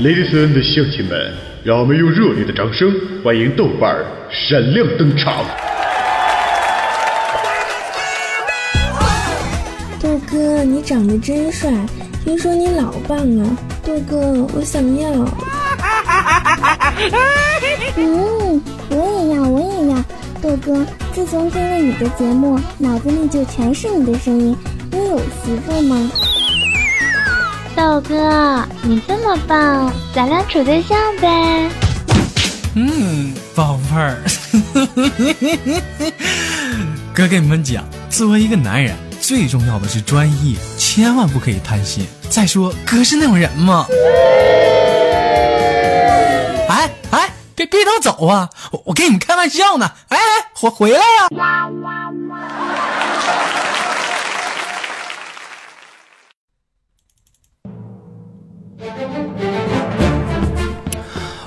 Ladies and 乡亲们，让我们用热烈的掌声欢迎豆瓣闪亮登场。豆哥，你长得真帅，听说你老棒了。豆哥，我想要。我也要。豆哥，自从听了你的节目，脑子里就全是你的声音。你有媳妇吗？豆哥，你这么棒，咱俩处对象呗。宝贝儿，哥给你们讲，作为一个男人，最重要的是专一，千万不可以贪心。再说，哥是那种人吗？哎，别都走啊！我跟你们开玩笑呢。哎，回来呀！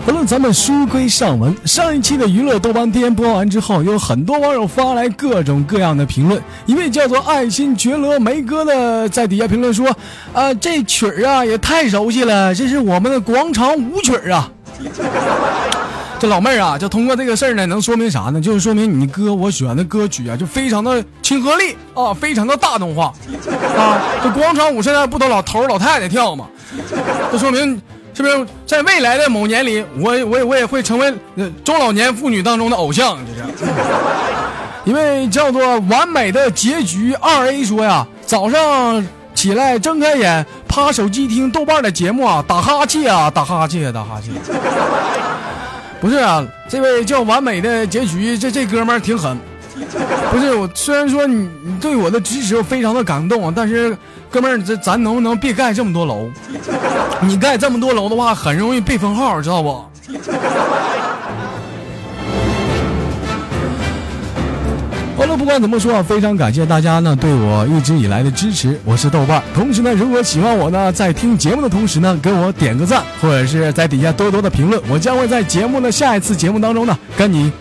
好了，咱们书归上文。上一期的娱乐豆瓣天播完之后，有很多网友发来各种各样的评论。一位叫做爱新觉罗梅哥的在底下评论说：“这曲儿啊也太熟悉了，这是我们的广场舞曲啊。”这老妹儿啊，就通过这个事儿呢，能说明啥呢？就是说明你哥我选的歌曲啊，就非常的亲和力啊，非常的大众化啊。这广场舞现在不都老头老太太跳吗？这说明是不是在未来的某年里，我也会成为中老年妇女当中的偶像？这是。一位叫做完美的结局2A 说呀，早上起来睁开眼，趴手机听豆瓣的节目啊，打哈欠。不是啊，这位叫完美的结局，这哥们儿挺狠。不是，我虽然说你对我的支持我非常的感动，但是哥们儿，咱能不能别盖这么多楼？你盖这么多楼的话，很容易被封号，知道不？好了，不管怎么说啊，非常感谢大家呢对我一直以来的支持。我是豆瓣，同时呢，如果喜欢我呢，在听节目的同时呢，给我点个赞，或者是在底下多多的评论，我将会在节目的下一次节目当中呢，跟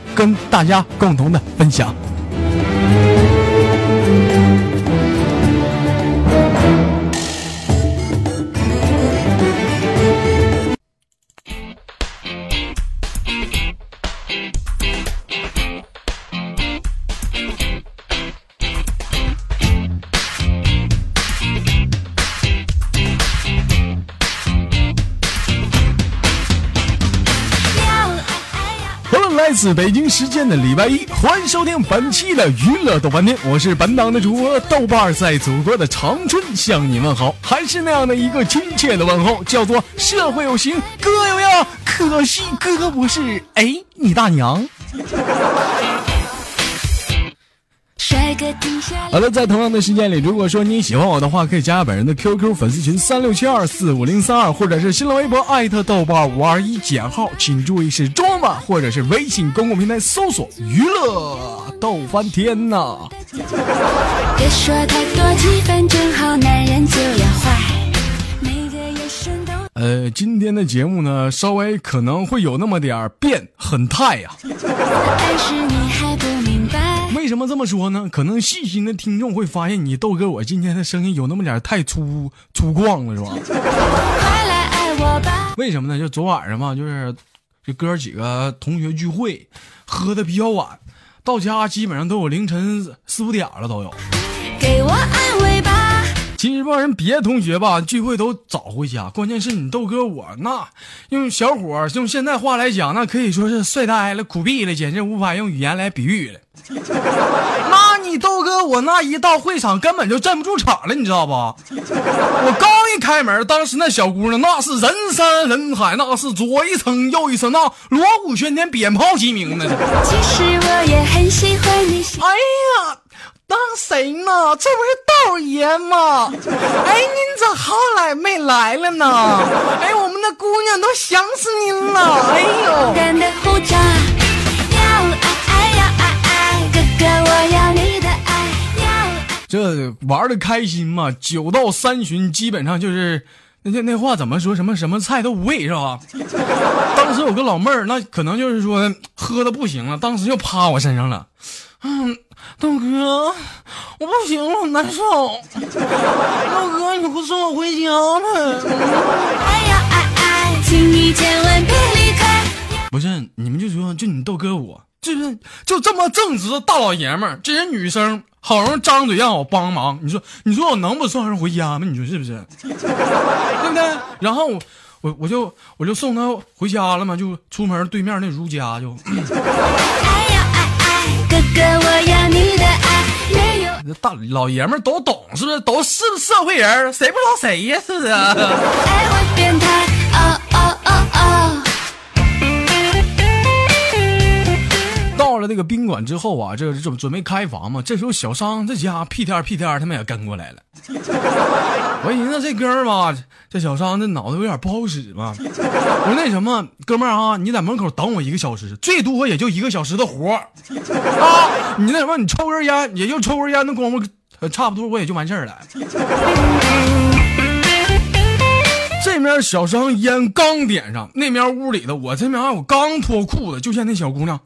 大家共同的分享。来自北京时间的礼拜一，欢迎收听本期的娱乐豆瓣天，我是本档的主播豆瓣，在祖国的长春向你问好，还是那样的一个亲切的问候，叫做社会有形，哥有样，可惜哥不是。哎，你大娘！好了，在同样的时间里，如果说你喜欢我的话，可以加本人的 QQ 粉丝群3672450232，或者是新浪微博艾特豆瓣521-号，请注意是中文版，或者是微信公共平台搜索娱乐豆翻天呐。别说太多，几分钟好，男人就要坏。今天的节目呢，稍微可能会有那么点变很态呀。但是你还不明白，为什么这么说呢？可能细心的听众会发现，你豆哥我今天的声音有那么点太粗犷了，是吧？快来爱我吧！为什么呢？就昨晚上嘛，就是这哥几个同学聚会，喝的比较晚，到家基本上都有凌晨4-5点了，都有。给我安慰吧。其实帮人别的同学吧聚会都早回家，关键是你豆哥我那用小伙用现在话来讲，那可以说是帅呆了苦逼了，简直无法用语言来比喻了。那你豆哥我那一到会场根本就站不住场了，你知道吧？我刚一开门，当时那小姑娘那是人山人海，那是左一层右一层，那锣鼓喧天，鞭炮齐鸣呢。其实我也很喜欢你。哎呀，当谁呢？这不是豆爷吗？哎，您咋好来没来了呢？哎，我们的姑娘都想死您了。哎呦，干的护照要爱，哥哥我要你的爱。这玩的开心嘛，9到3旬基本上就是那话怎么说，什么菜都无味，是吧？当时有个老妹儿，那可能就是说喝的不行了，当时就趴我身上了。豆哥，我不行了，我难受。豆哥，你快送我回家吧。哎呀哎哎，是你们就说就你豆哥我就是就这么正直的大老爷们儿，这些女生好容易张嘴让我帮忙，你说我能不送人回家吗？你说是不是？对不对？然后我就送她回家了嘛，就出门对面那如家就。哥哥我要你的爱，没有大老爷们都懂，是不是？都是社会人，谁不知道谁呀？是不是？爱会变态，哦哦哦哦。到了那个宾馆之后啊，这准备开房嘛，这时候小商这家屁颠他们也跟过来了。我寻思这哥儿吧，这小商这脑袋有点不好使嘛。我说那什么哥们儿啊，你在门口等我1个小时，最多也就1个小时的活啊。你那什么，你抽根烟也就抽根烟的功夫，差不多我也就完事儿了。这面小商烟刚点上，那面屋里的我这面我刚脱裤子，就见那小姑娘。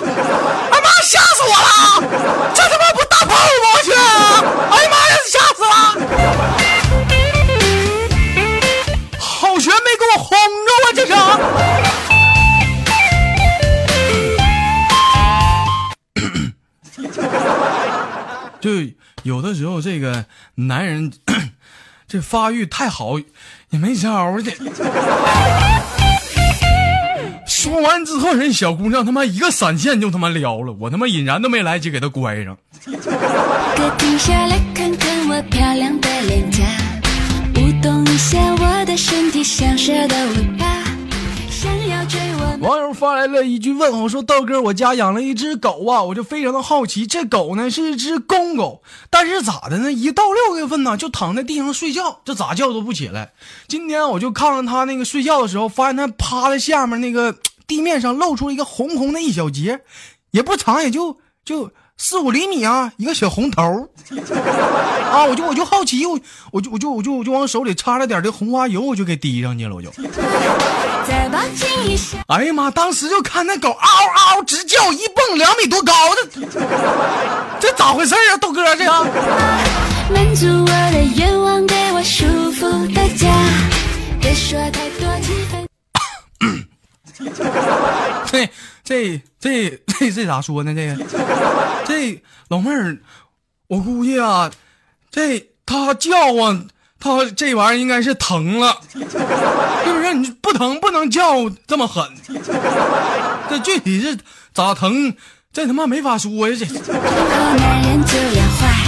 哎妈，吓死我了！这他妈不大炮吗？去！哎呀妈呀，吓死了！好悬没给我轰着啊！这是。就有的时候这个男人这发育太好也没招儿去。说完之后，人小姑娘他妈一个闪现就他妈撩了，我他妈引燃都没来及给她乖上。哥停下来看看我漂亮的脸颊，舞动一下我的身体像蛇的尾巴，想要追我。网友发来了一句问候，说豆哥我家养了一只狗啊，我就非常的好奇，这狗呢是一只公狗，但是咋的呢，一到6月份呢就躺在地上睡觉，这咋叫都不起来。今天我就看看他那个睡觉的时候，发现他趴在下面那个地面上露出了一个红红的一小节，也不长，也就4-5厘米啊，一个小红头啊，我就好奇，我就往手里插了点这红花油，我就给滴上去了，我就。哎呀妈！当时就看那狗嗷嗷直叫，一蹦2米多高的，这咋回事啊？豆哥这样。满足我的愿望，给我舒服的家，别说太多气氛。这咋说呢？这老妹儿，我估计啊，这他叫啊，他这玩意儿应该是疼了，是不是？你不疼不能叫这么狠，这具体是咋疼，这他妈没法说呀。这男人就要坏，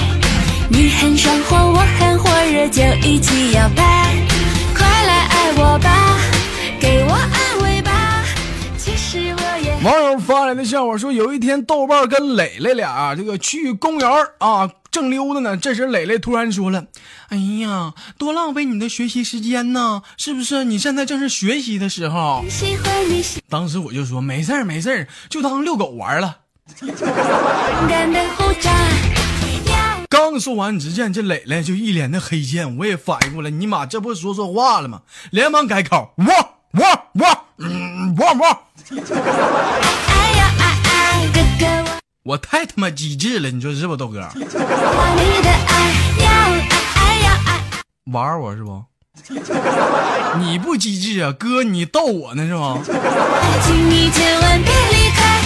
你很上火我很火热，就一起摇摆，快来爱我吧，给我安慰吧。网友发来的笑话说，有一天豆瓣跟磊磊俩这个去公园啊正溜达呢，这时磊磊突然说了，哎呀多浪费你的学习时间呢，是不是？你现在正是学习的时候。当时我就说没事儿，就当遛狗玩了。刚说完，只见这磊磊就一脸的黑线，我也反应过来，你妈这不是说话了吗？连忙改口，我我太他妈机智了，你说是不豆哥？玩我是不？你不机智啊，哥你逗我呢是吗？请你千万别离开，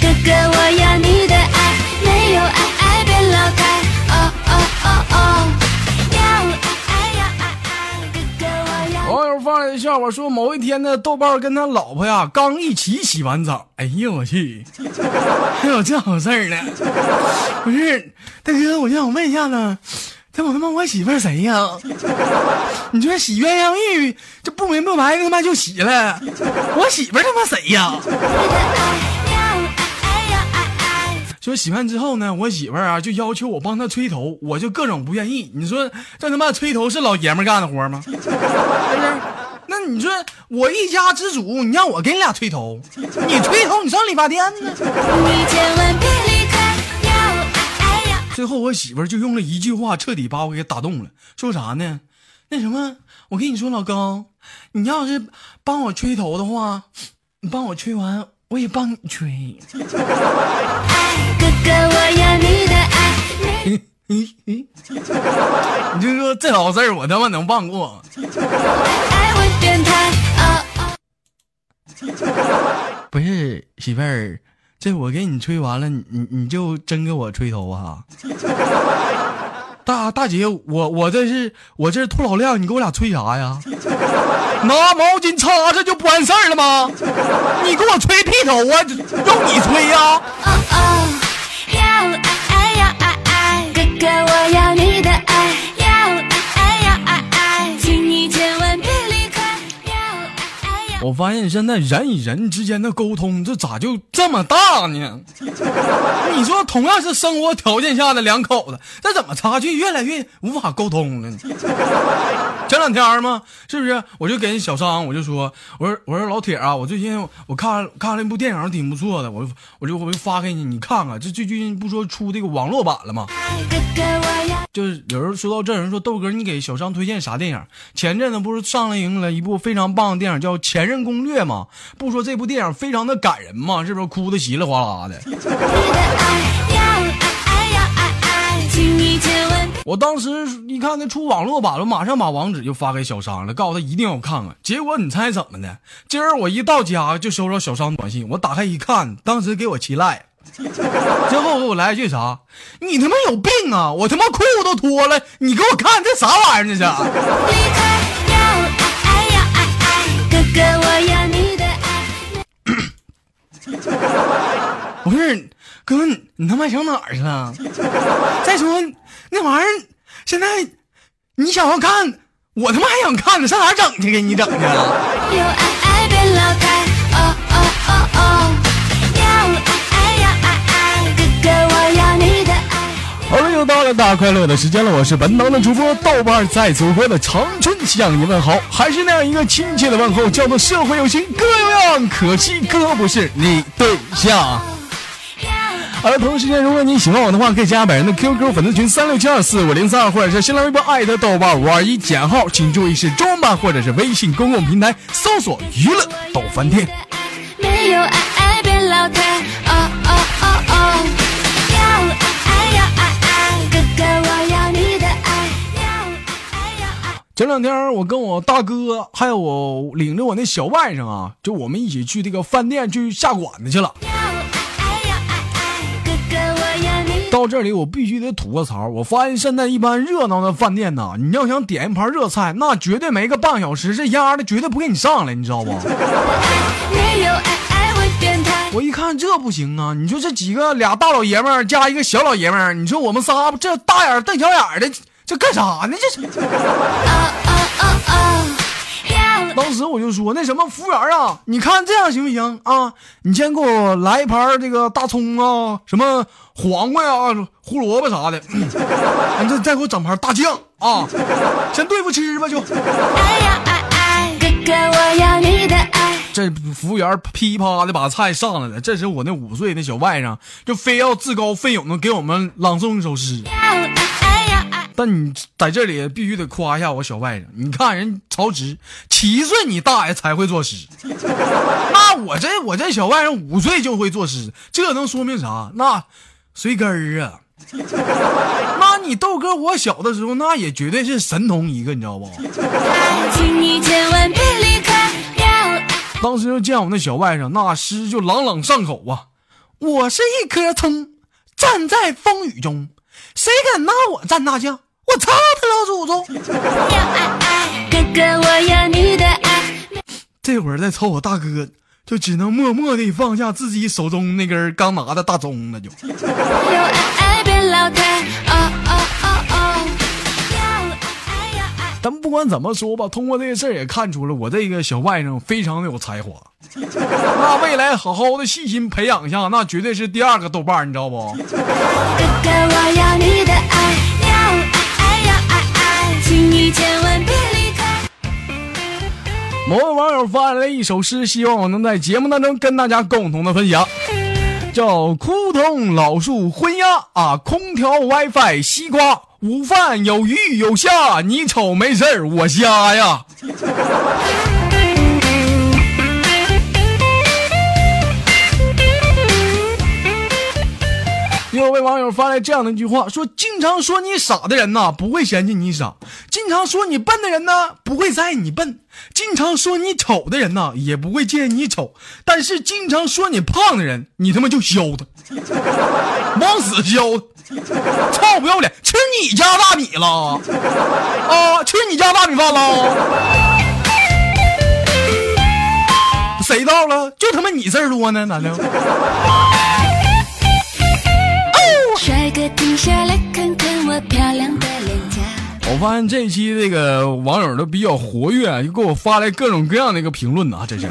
哥哥我要你的爱，没有爱爱别老开，哦哦哦哦。网友发来的笑话说，某一天呢，豆瓣跟他老婆呀刚一起洗完澡，哎呦我去，还有这好事儿呢！不是大哥，我就想问一下呢，我媳妇谁呀？你说洗鸳鸯浴，这不明不白他妈就洗了，我媳妇他妈谁呀？说洗完之后呢，我媳妇儿啊就要求我帮她吹头，我就各种不愿意。你说这他妈吹头是老爷们干的活吗？是不是？那你说我一家之主，你让我给你俩吹头，你吹头你上理发店呢？你千万别离开。最后我媳妇儿就用了一句话彻底把我给打动了，说啥呢？那什么，我跟你说老高，你要是帮我吹头的话，你帮我吹完。我也帮你吹，哥哥，我要你的爱。你就说这老事儿，我他妈能忘过？会变态啊啊！不是媳妇儿，这我给你吹完了，你就真给我吹头啊！大姐，我这是兔老亮，你给我俩吹啥呀？拿毛巾擦这就不完事儿了吗？你给我吹屁头啊，用你吹呀、啊！哦哦，要爱要爱爱，哥哥我要你的爱，要爱要爱爱，请你千万别离开，要爱要爱。我发现现在人与人之间的沟通，这咋就这么大呢？你说同样是生活条件下的两口子，那怎么差距越来越无法沟通了呢？前两天嘛，是不是我就跟小商我就说老铁啊，我最近我看了一部电影挺不错的，我就发给你，你看看。这最近不说出这个网络版了吗？就是有人说到这，人说豆哥你给小商推荐啥电影？前阵子不是上映了一部非常棒的电影叫《前任攻略》吗？不说这部电影非常的感人吗？是不是哭得稀里哗啦的？我当时一看那出网络版了，马上把网址就发给小商了，告诉他一定要看看。结果你猜怎么的？今儿我一到家就收到小商短信，我打开一看，当时给我气赖。之后给我来一句啥？你他妈有病啊！我他妈裤都脱了，你给我看这啥玩意儿？这是。不是哥，你他妈想哪儿去了？再说那玩意儿，现在你想要看，我他妈还想看呢，上哪整去？给你整去了。有爱爱别老开，哦哦哦哦，要爱爱，哥哥我要你的爱。好了，又到了大快乐的时间了，我是本档的主播豆瓣，在祖国的长春向你问好，还是那样一个亲切的问候，叫做社会有情哥有样，可惜哥不是你对象。而同时间，如果你喜欢我的话，可以加本人的 QQ 粉丝群36724502，或者是新浪微博艾特豆瓣521@，请注意是中文版，或者是微信公共平台搜索娱乐豆翻天。没有爱爱变老态，哦哦哦哦，要爱爱，哥哥我要你的爱，要爱要爱。前两天我跟我大哥还有我领着我那小外甥啊，就我们一起去这个饭店去下馆子去了。到这里我必须得吐个槽，我发现现在一般热闹的饭店呢，你要想点一盘热菜，那绝对没个半小时，这丫的绝对不给你上来，你知道不？我一看这不行啊，你说这几个俩大老爷们儿加一个小老爷们儿，你说我们仨这大眼瞪小眼的，这干啥呢？这是。当时我就说那什么服务员啊，你看这样行不行啊？你先给我来一盘这个大葱啊，什么黄瓜呀、啊、胡萝卜啥的，再给我整盘大酱啊，先对付吃吧就。哎呀哎哎，哥哥我要你的爱。这服务员噼啪的把菜上来了，这时我那5岁那小外甥就非要自告奋勇的给我们朗诵一首诗。但你在这里必须得夸一下我小外甥，你看人曹植7岁你大爷才会作诗，那我这小外甥5岁就会作诗，这能说明啥？那随根儿啊，那你豆哥我小的时候那也绝对是神童一个，你知道不？请你千万别离开。当时就见我那小外甥那诗就朗朗上口啊，我是一颗葱，站在风雨中。谁敢拿我蘸大酱？我操他老祖宗！哥哥，我要你的爱。这会儿再瞅我大哥，就只能默默地放下自己手中那根刚拿的大葱了，就。要爱爱别老态，哦哦哦哦。要爱要爱。咱不管怎么说吧，通过这个事儿也看出了我这个小外甥非常的有才华。那未来好好的细心培养一下，那绝对是第2个豆瓣，你知道不？哥哥我要你的爱，要爱要爱爱，请你千万别离开。某位网友发来了一首诗，希望我能在节目当中跟大家共同的分享，叫枯藤老树昏鸦啊，空调 WiFi 西瓜，午饭有鱼有虾，你瞅没事儿我瞎呀。位网友发来这样的一句话，说经常说你傻的人呢，不会嫌弃你傻；经常说你笨的人呢，不会在意你笨；经常说你丑的人呢，也不会介意你丑；但是经常说你胖的人，你他妈就削他，往死削他，臭不要脸，吃你家大米了啊，吃你家大米饭了。谁到了就他妈你事儿多呢，难道我发现这一期这个网友都比较活跃啊，就给我发来各种各样的一个评论啊，这是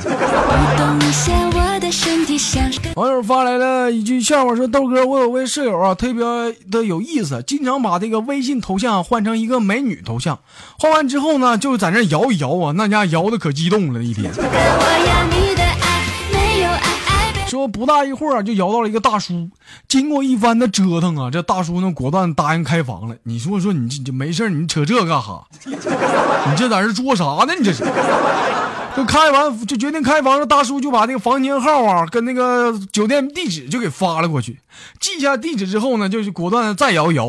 网友发来了一句笑话，说豆哥，我有位舍友啊，特别的有意思，经常把这个微信头像换成一个美女头像，换完之后呢就在那摇一摇啊，那家摇的可激动了一天，说不大一会儿就摇到了一个大叔，经过一番的折腾啊，这大叔呢果断答应开房了。你说你这没事你扯这干哈？你这在这做啥呢？你这是就开完就决定开房，大叔就把那个房间号啊跟那个酒店地址就给发了过去，记下地址之后呢，就是果断的再摇一摇。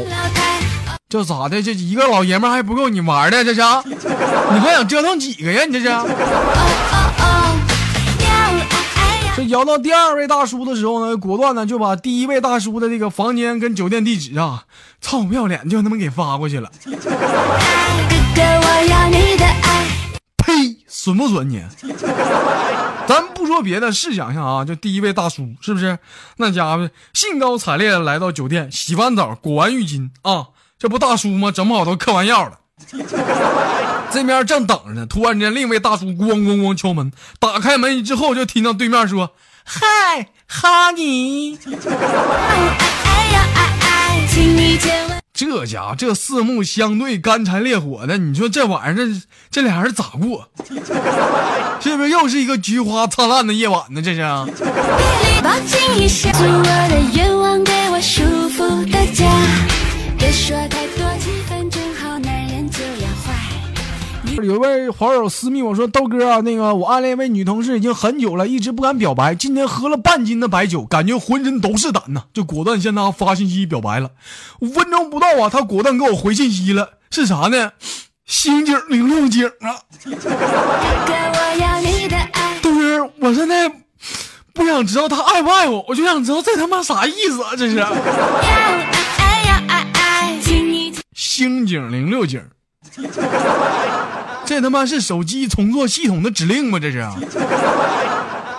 这咋的？这一个老爷们还不够你玩的？这是你还想折腾几个呀？你这是？这摇到第二位大叔的时候呢，果断呢就把第一位大叔的这个房间跟酒店地址啊，操不要脸就他妈给发过去了。呸，损不损你？咱不说别的，试想一下啊，就第一位大叔是不是那家伙兴高采烈的来到酒店，洗完澡裹完浴巾啊，这不大叔吗？整不好都嗑完药了。这边正等着呢，突然间另一位大叔咣咣咣敲门，打开门之后就听到对面说嗨哈尼这家这四目相对干柴烈火的，你说这晚上这俩人咋过？是不是又是一个菊花灿烂的夜晚呢？这是抱紧一下做我的愿望，给我舒服的家，别说太多，气氛正好，男人就要坏。有一位好友私密我说，豆哥啊，那个我暗恋一位女同事已经很久了，一直不敢表白，今天喝了半斤的白酒，感觉浑身都是胆呢，就果断向她发信息表白了。5分钟不到啊，她果断给我回信息了，是啥呢？星井06井啊。豆哥，我现在不想知道她爱不爱我，我就想知道这他妈啥意思啊，这是星井06井。这他妈是手机重做系统的指令吗？这是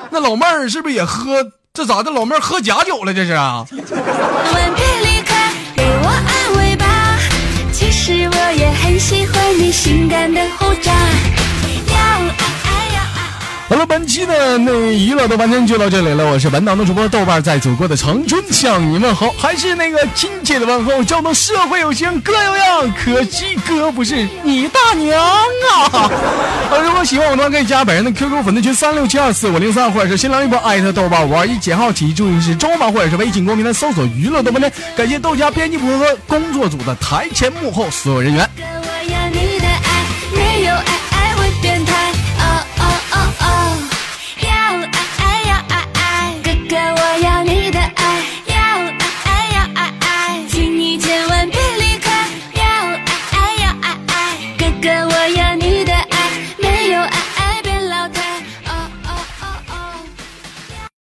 那老妹儿是不是也喝？这咋的？老妹儿喝假酒了？这是好了，本期的那娱乐豆瓣天就到这里了。我是本档的主播豆瓣，在祖国的长春向你问候，还是那个亲切的问候，叫做社会有型哥有样，可惜哥不是你大娘啊！如果喜欢我的话，可以加本人的 QQ 粉丝群36724503，或者是新浪微博艾特豆瓣521@，注意是中文，或者是微信公屏来搜索娱乐豆瓣天。感谢豆家编辑部和工作组的台前幕后所有人员。